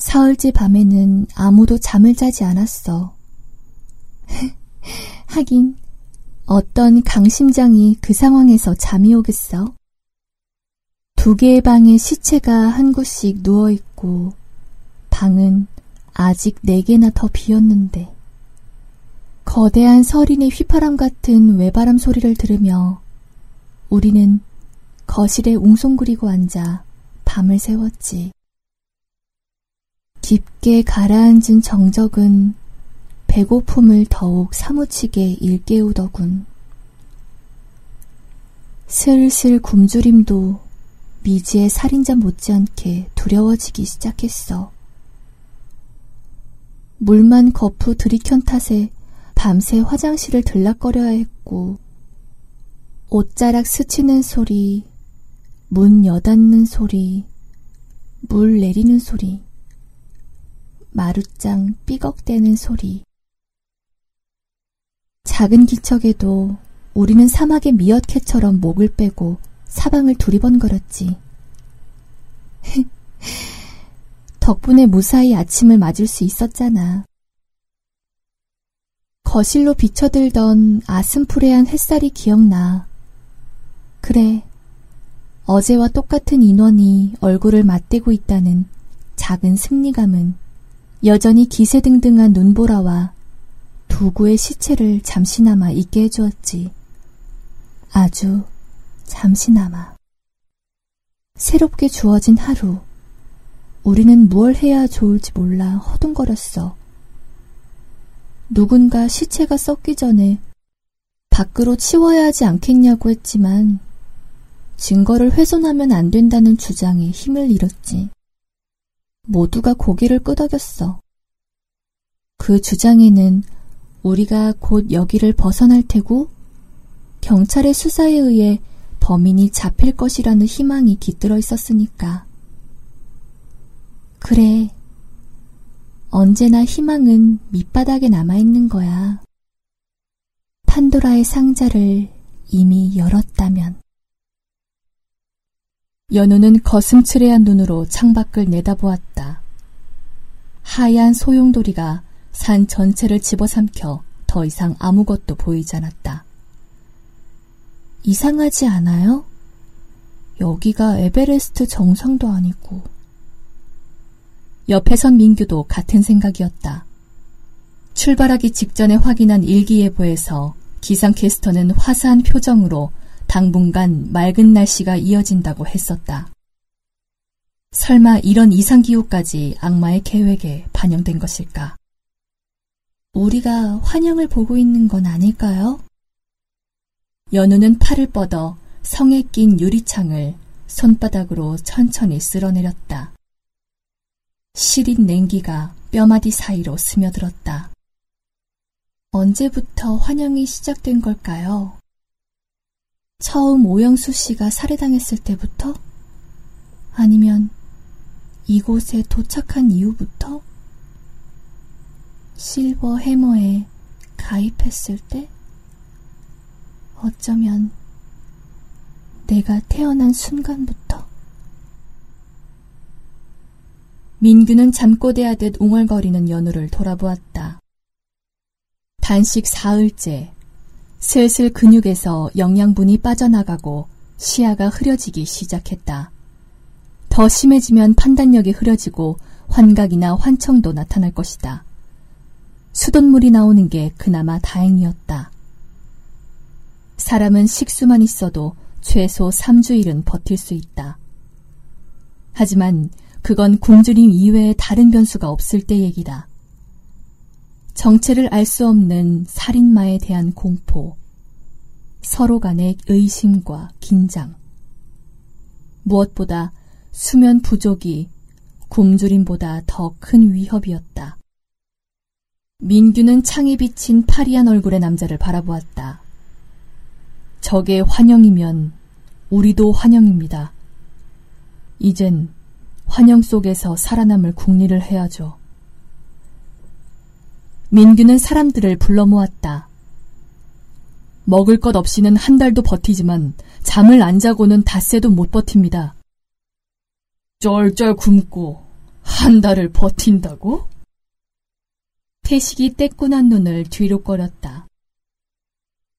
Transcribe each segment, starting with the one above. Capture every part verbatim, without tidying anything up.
사흘째 밤에는 아무도 잠을 자지 않았어. 하긴 어떤 강심장이 그 상황에서 잠이 오겠어? 두 개의 방에 시체가 한 곳씩 누워있고 방은 아직 네 개나 더 비었는데 거대한 서린의 휘파람 같은 외바람 소리를 들으며 우리는 거실에 웅성거리고 앉아 밤을 새웠지. 깊게 가라앉은 정적은 배고픔을 더욱 사무치게 일깨우더군. 슬슬 굶주림도 미지의 살인자 못지않게 두려워지기 시작했어. 물만 거푸 들이켠 탓에 밤새 화장실을 들락거려야 했고 옷자락 스치는 소리, 문 여닫는 소리, 물 내리는 소리, 마루짱 삐걱대는 소리. 작은 기척에도 우리는 사막의 미어캣처럼 목을 빼고 사방을 두리번거렸지. 덕분에 무사히 아침을 맞을 수 있었잖아. 거실로 비쳐들던 아슴푸레한 햇살이 기억나. 그래, 어제와 똑같은 인원이 얼굴을 맞대고 있다는 작은 승리감은 여전히 기세등등한 눈보라와 두 구의 시체를 잠시나마 잊게 해주었지. 아주 잠시나마. 새롭게 주어진 하루, 우리는 뭘 해야 좋을지 몰라 허둥거렸어. 누군가 시체가 썩기 전에 밖으로 치워야 하지 않겠냐고 했지만 증거를 훼손하면 안 된다는 주장에 힘을 잃었지. 모두가 고개를 끄덕였어. 그 주장에는 우리가 곧 여기를 벗어날 테고 경찰의 수사에 의해 범인이 잡힐 것이라는 희망이 깃들어 있었으니까. 그래, 언제나 희망은 밑바닥에 남아있는 거야. 판도라의 상자를 이미 열었다면. 연우는 거슴츠레한 눈으로 창밖을 내다보았다. 하얀 소용돌이가 산 전체를 집어삼켜 더 이상 아무것도 보이지 않았다. 이상하지 않아요? 여기가 에베레스트 정상도 아니고. 옆에 선 민규도 같은 생각이었다. 출발하기 직전에 확인한 일기예보에서 기상캐스터는 화사한 표정으로 당분간 맑은 날씨가 이어진다고 했었다. 설마 이런 이상기후까지 악마의 계획에 반영된 것일까? 우리가 환영을 보고 있는 건 아닐까요? 연우는 팔을 뻗어 성에 낀 유리창을 손바닥으로 천천히 쓸어내렸다. 시린 냉기가 뼈마디 사이로 스며들었다. 언제부터 환영이 시작된 걸까요? 처음 오영수 씨가 살해당했을 때부터? 아니면 이곳에 도착한 이후부터? 실버 해머에 가입했을 때? 어쩌면 내가 태어난 순간부터? 민규는 잠꼬대하듯 웅얼거리는 연우를 돌아보았다. 단식 사흘째, 슬슬 근육에서 영양분이 빠져나가고 시야가 흐려지기 시작했다. 더 심해지면 판단력이 흐려지고 환각이나 환청도 나타날 것이다. 수돗물이 나오는 게 그나마 다행이었다. 사람은 식수만 있어도 최소 삼 주일은 버틸 수 있다. 하지만 그건 굶주림 이외에 다른 변수가 없을 때 얘기다. 정체를 알 수 없는 살인마에 대한 공포, 서로 간의 의심과 긴장. 무엇보다 수면 부족이 굶주림보다 더 큰 위협이었다. 민규는 창이 비친 파리한 얼굴의 남자를 바라보았다. 저게 환영이면 우리도 환영입니다. 이젠 환영 속에서 살아남을 국리를 해야죠. 민규는 사람들을 불러 모았다. 먹을 것 없이는 한 달도 버티지만 잠을 안 자고는 닷새도 못 버팁니다. 쩔쩔 굶고 한 달을 버틴다고? 태식이 떼꾸난 눈을 뒤로 꺼렸다.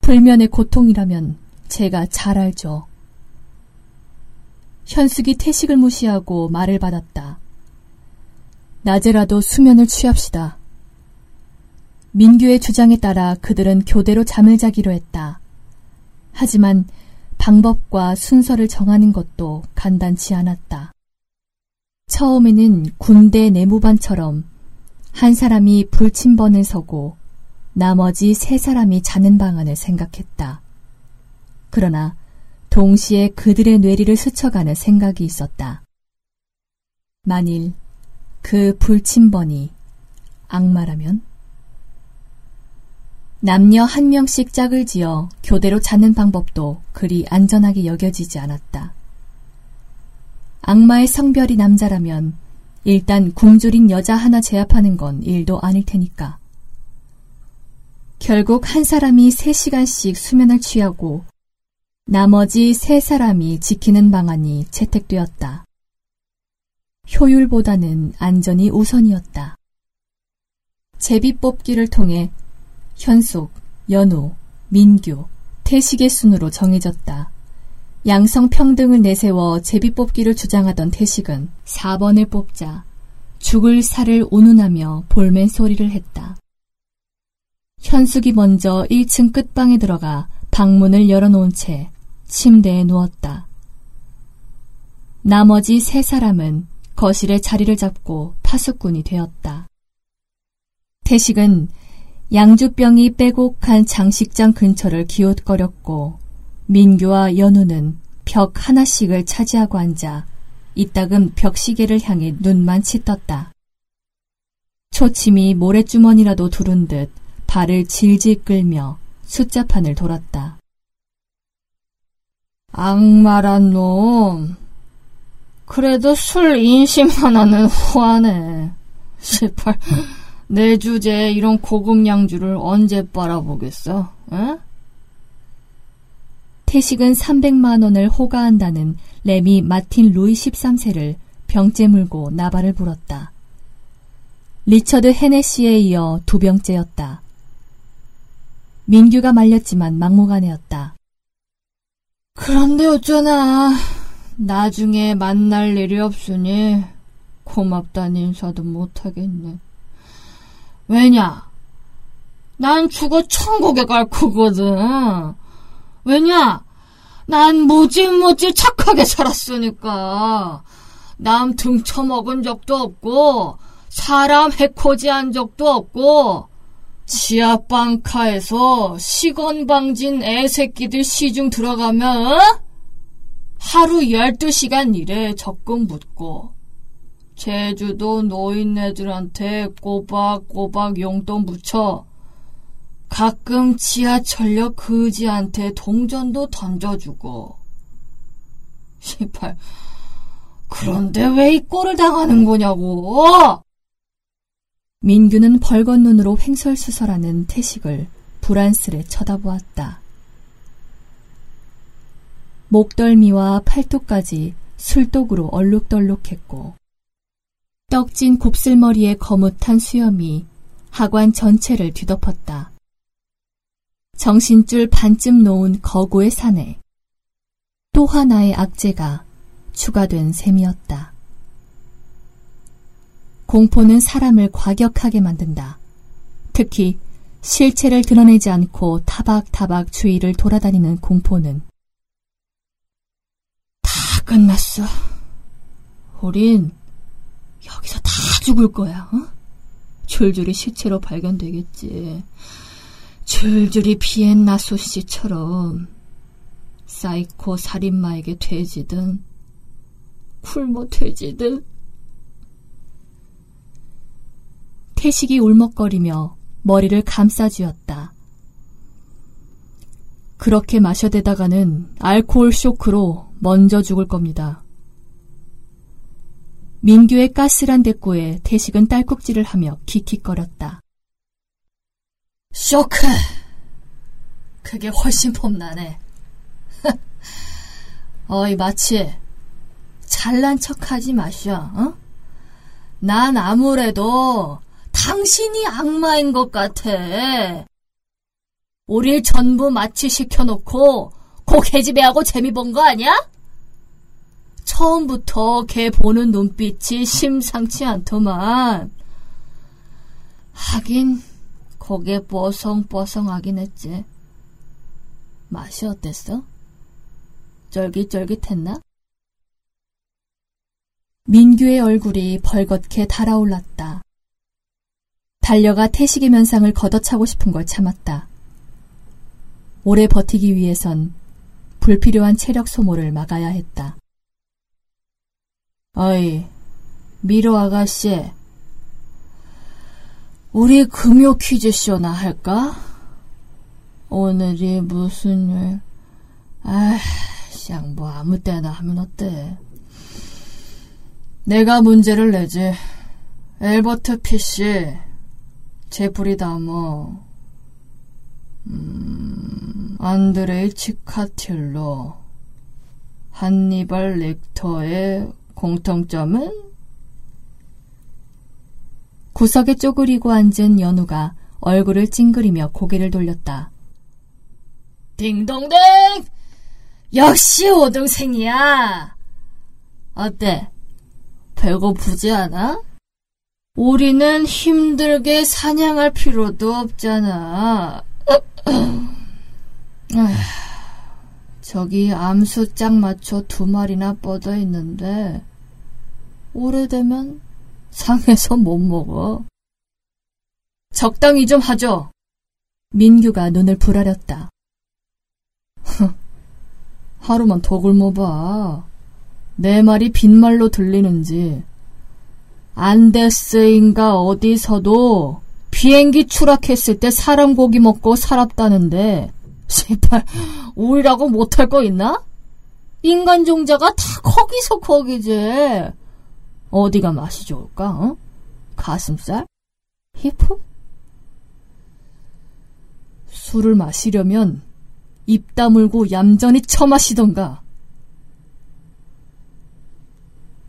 불면의 고통이라면 제가 잘 알죠. 현숙이 태식을 무시하고 말을 받았다. 낮에라도 수면을 취합시다. 민규의 주장에 따라 그들은 교대로 잠을 자기로 했다. 하지만 방법과 순서를 정하는 것도 간단치 않았다. 처음에는 군대 내무반처럼 한 사람이 불침번을 서고 나머지 세 사람이 자는 방안을 생각했다. 그러나 동시에 그들의 뇌리를 스쳐가는 생각이 있었다. 만일 그 불침번이 악마라면? 남녀 한 명씩 짝을 지어 교대로 자는 방법도 그리 안전하게 여겨지지 않았다. 악마의 성별이 남자라면 일단 굶주린 여자 하나 제압하는 건 일도 아닐 테니까. 결국 한 사람이 세 시간씩 수면을 취하고 나머지 세 사람이 지키는 방안이 채택되었다. 효율보다는 안전이 우선이었다. 제비뽑기를 통해 현숙, 연우, 민규, 태식의 순으로 정해졌다. 양성평등을 내세워 제비뽑기를 주장하던 태식은 사 번을 뽑자 죽을 살을 운운하며 볼멘 소리를 했다. 현숙이 먼저 일 층 끝방에 들어가 방문을 열어놓은 채 침대에 누웠다. 나머지 세 사람은 거실에 자리를 잡고 파수꾼이 되었다. 태식은 양주병이 빼곡한 장식장 근처를 기웃거렸고 민규와 연우는 벽 하나씩을 차지하고 앉아 이따금 벽시계를 향해 눈만 치떴다. 초침이 모래주머니라도 두른 듯 발을 질질 끌며 숫자판을 돌았다. 악마란 놈, 그래도 술 인심 하나는 후하네. 제발 내 주제에 이런 고급 양주를 언제 빨아보겠어? 응? 태식은 삼백만 원을 호가한다는 레미 마틴 루이 십삼 세를 병째 물고 나발을 불었다. 리처드 헤네시에 이어 두 병째였다. 민규가 말렸지만 막무가내였다. 그런데 어쩌나 나중에 만날 일이 없으니 고맙다는 인사도 못하겠네. 왜냐? 난 죽어 천국에 갈 거거든. 왜냐? 난 모질모질 착하게 살았으니까. 남 등쳐먹은 적도 없고 사람 해코지한 적도 없고 지하방카에서 시건방진 애새끼들 시중 들어가면 어? 하루 열두 시간 일해 적금 묻고 제주도 노인네들한테 꼬박꼬박 용돈 묻혀 가끔 지하철역 그지한테 동전도 던져주고. 시발, 그런데 왜 이 꼴을 당하는 거냐고. 민규는 벌건 눈으로 횡설수설하는 태식을 불안스레 쳐다보았다. 목덜미와 팔뚝까지 술독으로 얼룩덜룩했고 떡진 곱슬머리의 거뭇한 수염이 하관 전체를 뒤덮었다. 정신줄 반쯤 놓은 거구의 사내, 또 하나의 악재가 추가된 셈이었다. 공포는 사람을 과격하게 만든다. 특히 실체를 드러내지 않고 타박타박 주위를 돌아다니는 공포는. 다 끝났어. 우린 여기서 다 죽을 거야. 어? 줄줄이 시체로 발견되겠지. 줄줄이 비엔나 소시지처럼 사이코 살인마에게 돼지든 굶어 돼지든. 태식이 울먹거리며 머리를 감싸쥐었다. 그렇게 마셔대다가는 알코올 쇼크로 먼저 죽을 겁니다. 민규의 가스란 대꾸에 태식은 딸꾹질을 하며 킥킥거렸다. 쇼크! 그게 훨씬 폼나네. 어이 마치 잘난 척하지 마셔. 어? 난 아무래도 당신이 악마인 것 같아. 우릴 전부 마취시켜놓고 고 개집애하고 재미 본 거 아니야? 처음부터 걔 보는 눈빛이 심상치 않더만. 하긴 고개 뽀송뽀송하긴 했지. 맛이 어땠어? 쫄깃쫄깃했나? 민규의 얼굴이 벌겋게 달아올랐다. 달려가 태식의 면상을 걷어차고 싶은 걸 참았다. 오래 버티기 위해선 불필요한 체력 소모를 막아야 했다. 어이, 미로 아가씨. 우리 금요 퀴즈쇼나 할까? 오늘이 무슨 일? 아휴, 그냥 뭐 아무 때나 하면 어때? 내가 문제를 내지. 엘버트 피씨, 제프리 다머, 음, 안드레이 치카틸로, 한니발 렉터의 공통점은? 구석에 쪼그리고 앉은 연우가 얼굴을 찡그리며 고개를 돌렸다. 딩동댕! 역시 오동생이야! 어때? 배고프지 않아? 우리는 힘들게 사냥할 필요도 없잖아. 저기 암수 짝 맞춰 두 마리나 뻗어 있는데 오래되면 상해서 못 먹어. 적당히 좀 하죠. 민규가 눈을 부라렸다. 하루만 더 굶어봐. 내 말이 빈말로 들리는지. 안데스인가 어디서도 비행기 추락했을 때 사람 고기 먹고 살았다는데 제발 우리라고 못할 거 있나? 인간 종자가 다 거기서 거기지. 어디가 맛이 좋을까? 어? 가슴살? 히프? 술을 마시려면 입 다물고 얌전히 처마시던가.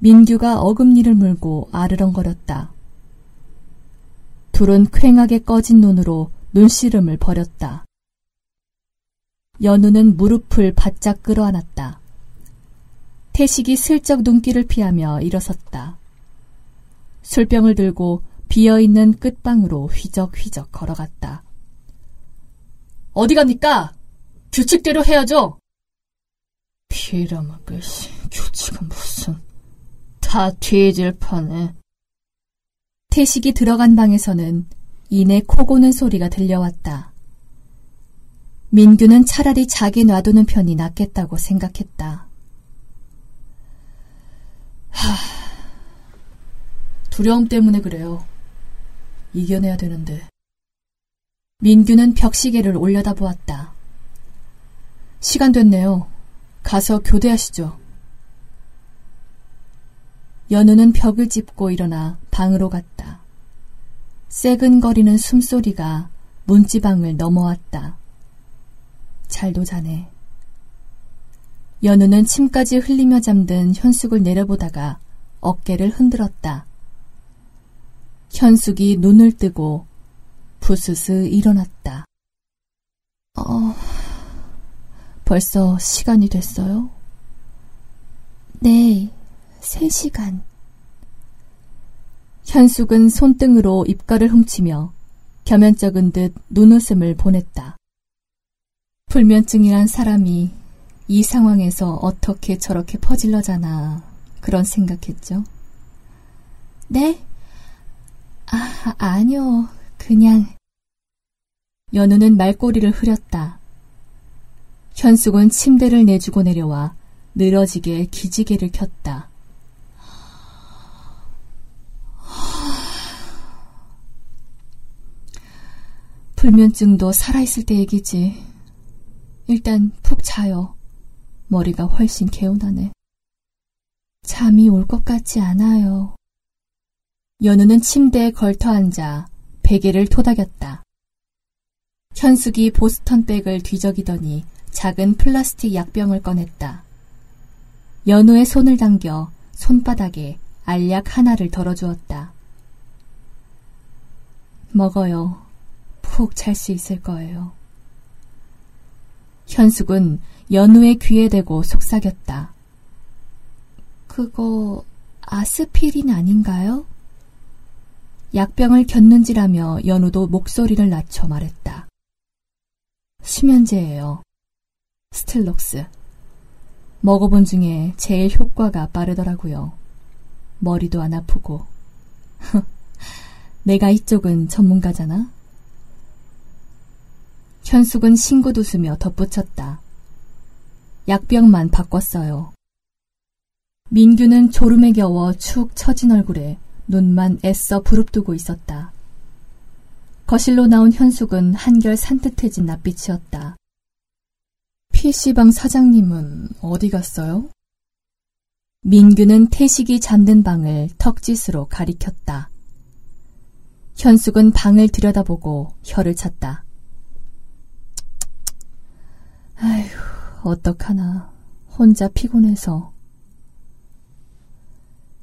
민규가 어금니를 물고 아르렁거렸다. 둘은 퀭하게 꺼진 눈으로 눈씨름을 벌였다. 연우는 무릎을 바짝 끌어안았다. 태식이 슬쩍 눈길을 피하며 일어섰다. 술병을 들고 비어있는 끝방으로 휘적휘적 걸어갔다. 어디 갑니까? 규칙대로 해야죠. 빌어먹을 씨, 규칙은 무슨. 다 뒤질 판에. 태식이 들어간 방에서는 이내 코 고는 소리가 들려왔다. 민규는 차라리 자기 놔두는 편이 낫겠다고 생각했다. 하, 두려움 때문에 그래요. 이겨내야 되는데. 민규는 벽시계를 올려다보았다. 시간 됐네요. 가서 교대하시죠. 연우는 벽을 짚고 일어나 방으로 갔다. 새근거리는 숨소리가 문지방을 넘어왔다. 잘도 자네. 연우는 침까지 흘리며 잠든 현숙을 내려보다가 어깨를 흔들었다. 현숙이 눈을 뜨고 부스스 일어났다. 어... 벌써 시간이 됐어요? 네, 세 시간. 현숙은 손등으로 입가를 훔치며 겸연쩍은 듯 눈웃음을 보냈다. 불면증이란 사람이 이 상황에서 어떻게 저렇게 퍼질러자나 그런 생각했죠? 네? 아, 아니요. 그냥. 연우는 말꼬리를 흐렸다. 현숙은 침대를 내주고 내려와 늘어지게 기지개를 켰다. 불면증도 살아있을 때 얘기지. 일단 푹 자요. 머리가 훨씬 개운하네. 잠이 올 것 같지 않아요. 연우는 침대에 걸터앉아 베개를 토닥였다. 현숙이 보스턴백을 뒤적이더니 작은 플라스틱 약병을 꺼냈다. 연우의 손을 당겨 손바닥에 알약 하나를 덜어주었다. 먹어요. 푹 잘 수 있을 거예요. 현숙은 연우의 귀에 대고 속삭였다. 그거 아스피린 아닌가요? 약병을 겼는지라며 연우도 목소리를 낮춰 말했다. 수면제예요. 스틸록스. 먹어본 중에 제일 효과가 빠르더라고요. 머리도 안 아프고. 내가 이쪽은 전문가잖아. 현숙은 싱긋 웃으며 덧붙였다. 약병만 바꿨어요. 민규는 졸음에 겨워 축 처진 얼굴에 눈만 애써 부릅뜨고 있었다. 거실로 나온 현숙은 한결 산뜻해진 낯빛이었다. 피씨방 사장님은 어디 갔어요? 민규는 태식이 잠든 방을 턱짓으로 가리켰다. 현숙은 방을 들여다보고 혀를 찼다. 아휴, 어떡하나. 혼자 피곤해서.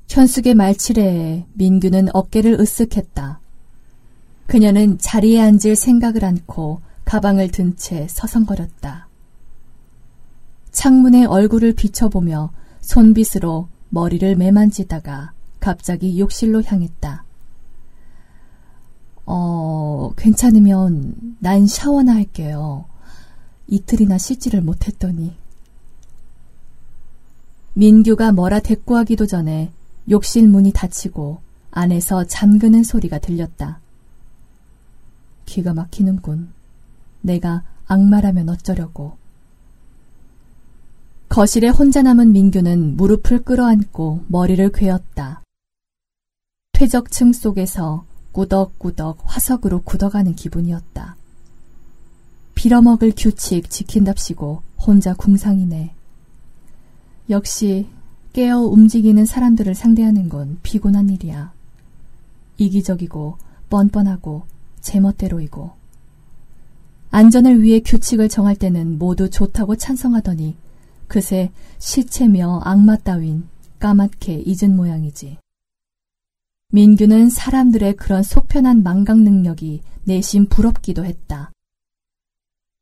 현숙의 말치레에 민규는 어깨를 으쓱했다. 그녀는 자리에 앉을 생각을 안고 가방을 든 채 서성거렸다. 창문에 얼굴을 비춰보며 손빗으로 머리를 매만지다가 갑자기 욕실로 향했다. 어, 괜찮으면 난 샤워나 할게요. 이틀이나 씻지를 못했더니. 민규가 뭐라 대꾸하기도 전에 욕실 문이 닫히고 안에서 잠그는 소리가 들렸다. 기가 막히는군. 내가 악마라면 어쩌려고. 거실에 혼자 남은 민규는 무릎을 끌어안고 머리를 괴었다. 퇴적층 속에서 꾸덕꾸덕 화석으로 굳어가는 기분이었다. 빌어먹을 규칙 지킨답시고 혼자 궁상이네. 역시 깨어 움직이는 사람들을 상대하는 건 피곤한 일이야. 이기적이고 뻔뻔하고 제멋대로이고. 안전을 위해 규칙을 정할 때는 모두 좋다고 찬성하더니 그새 시체며 악마 따윈 까맣게 잊은 모양이지. 민규는 사람들의 그런 속편한 망각 능력이 내심 부럽기도 했다.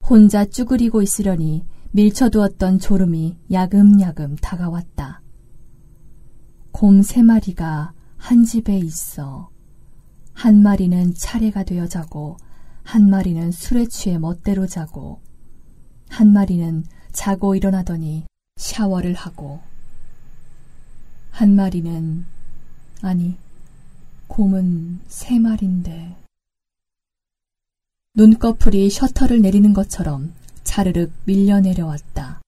혼자 쭈그리고 있으려니 밀쳐두었던 졸음이 야금야금 다가왔다. 곰 세 마리가 한 집에 있어. 한 마리는 차례가 되어 자고, 한 마리는 술에 취해 멋대로 자고, 한 마리는 자고 일어나더니 샤워를 하고, 한 마리는, 아니, 곰은 세 마리인데. 눈꺼풀이 셔터를 내리는 것처럼 차르륵 밀려 내려왔다.